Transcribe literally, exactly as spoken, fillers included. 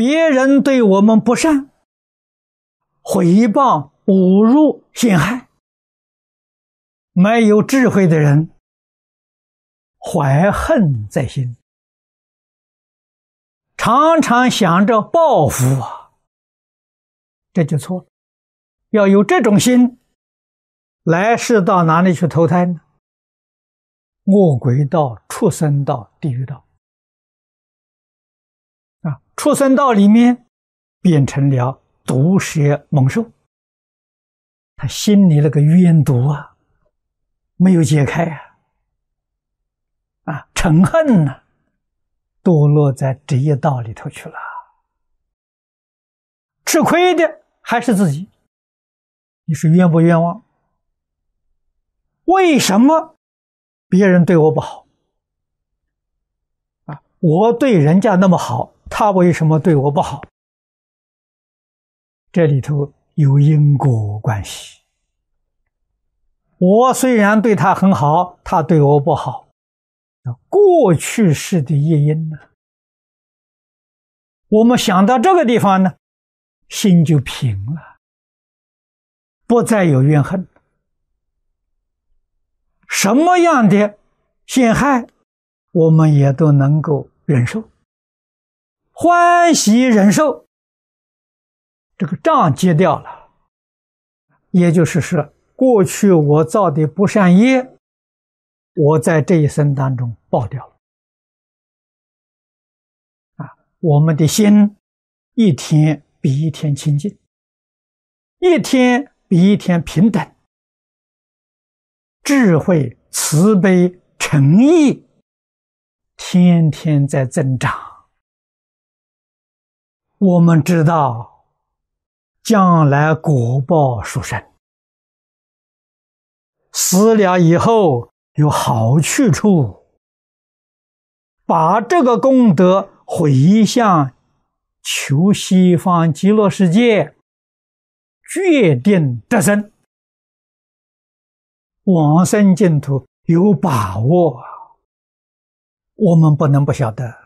别人对我们不善，毁谤、侮辱、陷害。没有智慧的人，怀恨在心，常常想着报复啊，这就错了。要有这种心，来世到哪里去投胎呢？恶鬼道、畜生道、地狱道。啊，畜生道里面变成了毒蛇猛兽，他心里那个冤毒啊，没有解开啊，啊，嗔恨呢、啊，堕落在这一道里头去了。吃亏的还是自己，你说冤不冤枉？为什么别人对我不好？啊，我对人家那么好，他为什么对我不好？这里头有因果关系。我虽然对他很好，他对我不好，过去世的业因呢？我们想到这个地方呢，心就平了，不再有怨恨。什么样的陷害，我们也都能够忍受，欢喜忍受，这个账结掉了。也就是说，过去我造的不善业，我在这一生当中报掉了。啊，我们的心一天比一天清净，一天比一天平等，智慧、慈悲、诚意天天在增长。我们知道将来果报殊胜，死了以后有好去处，把这个功德回向求西方极乐世界，决定得生往生净土，有把握。我们不能不晓得。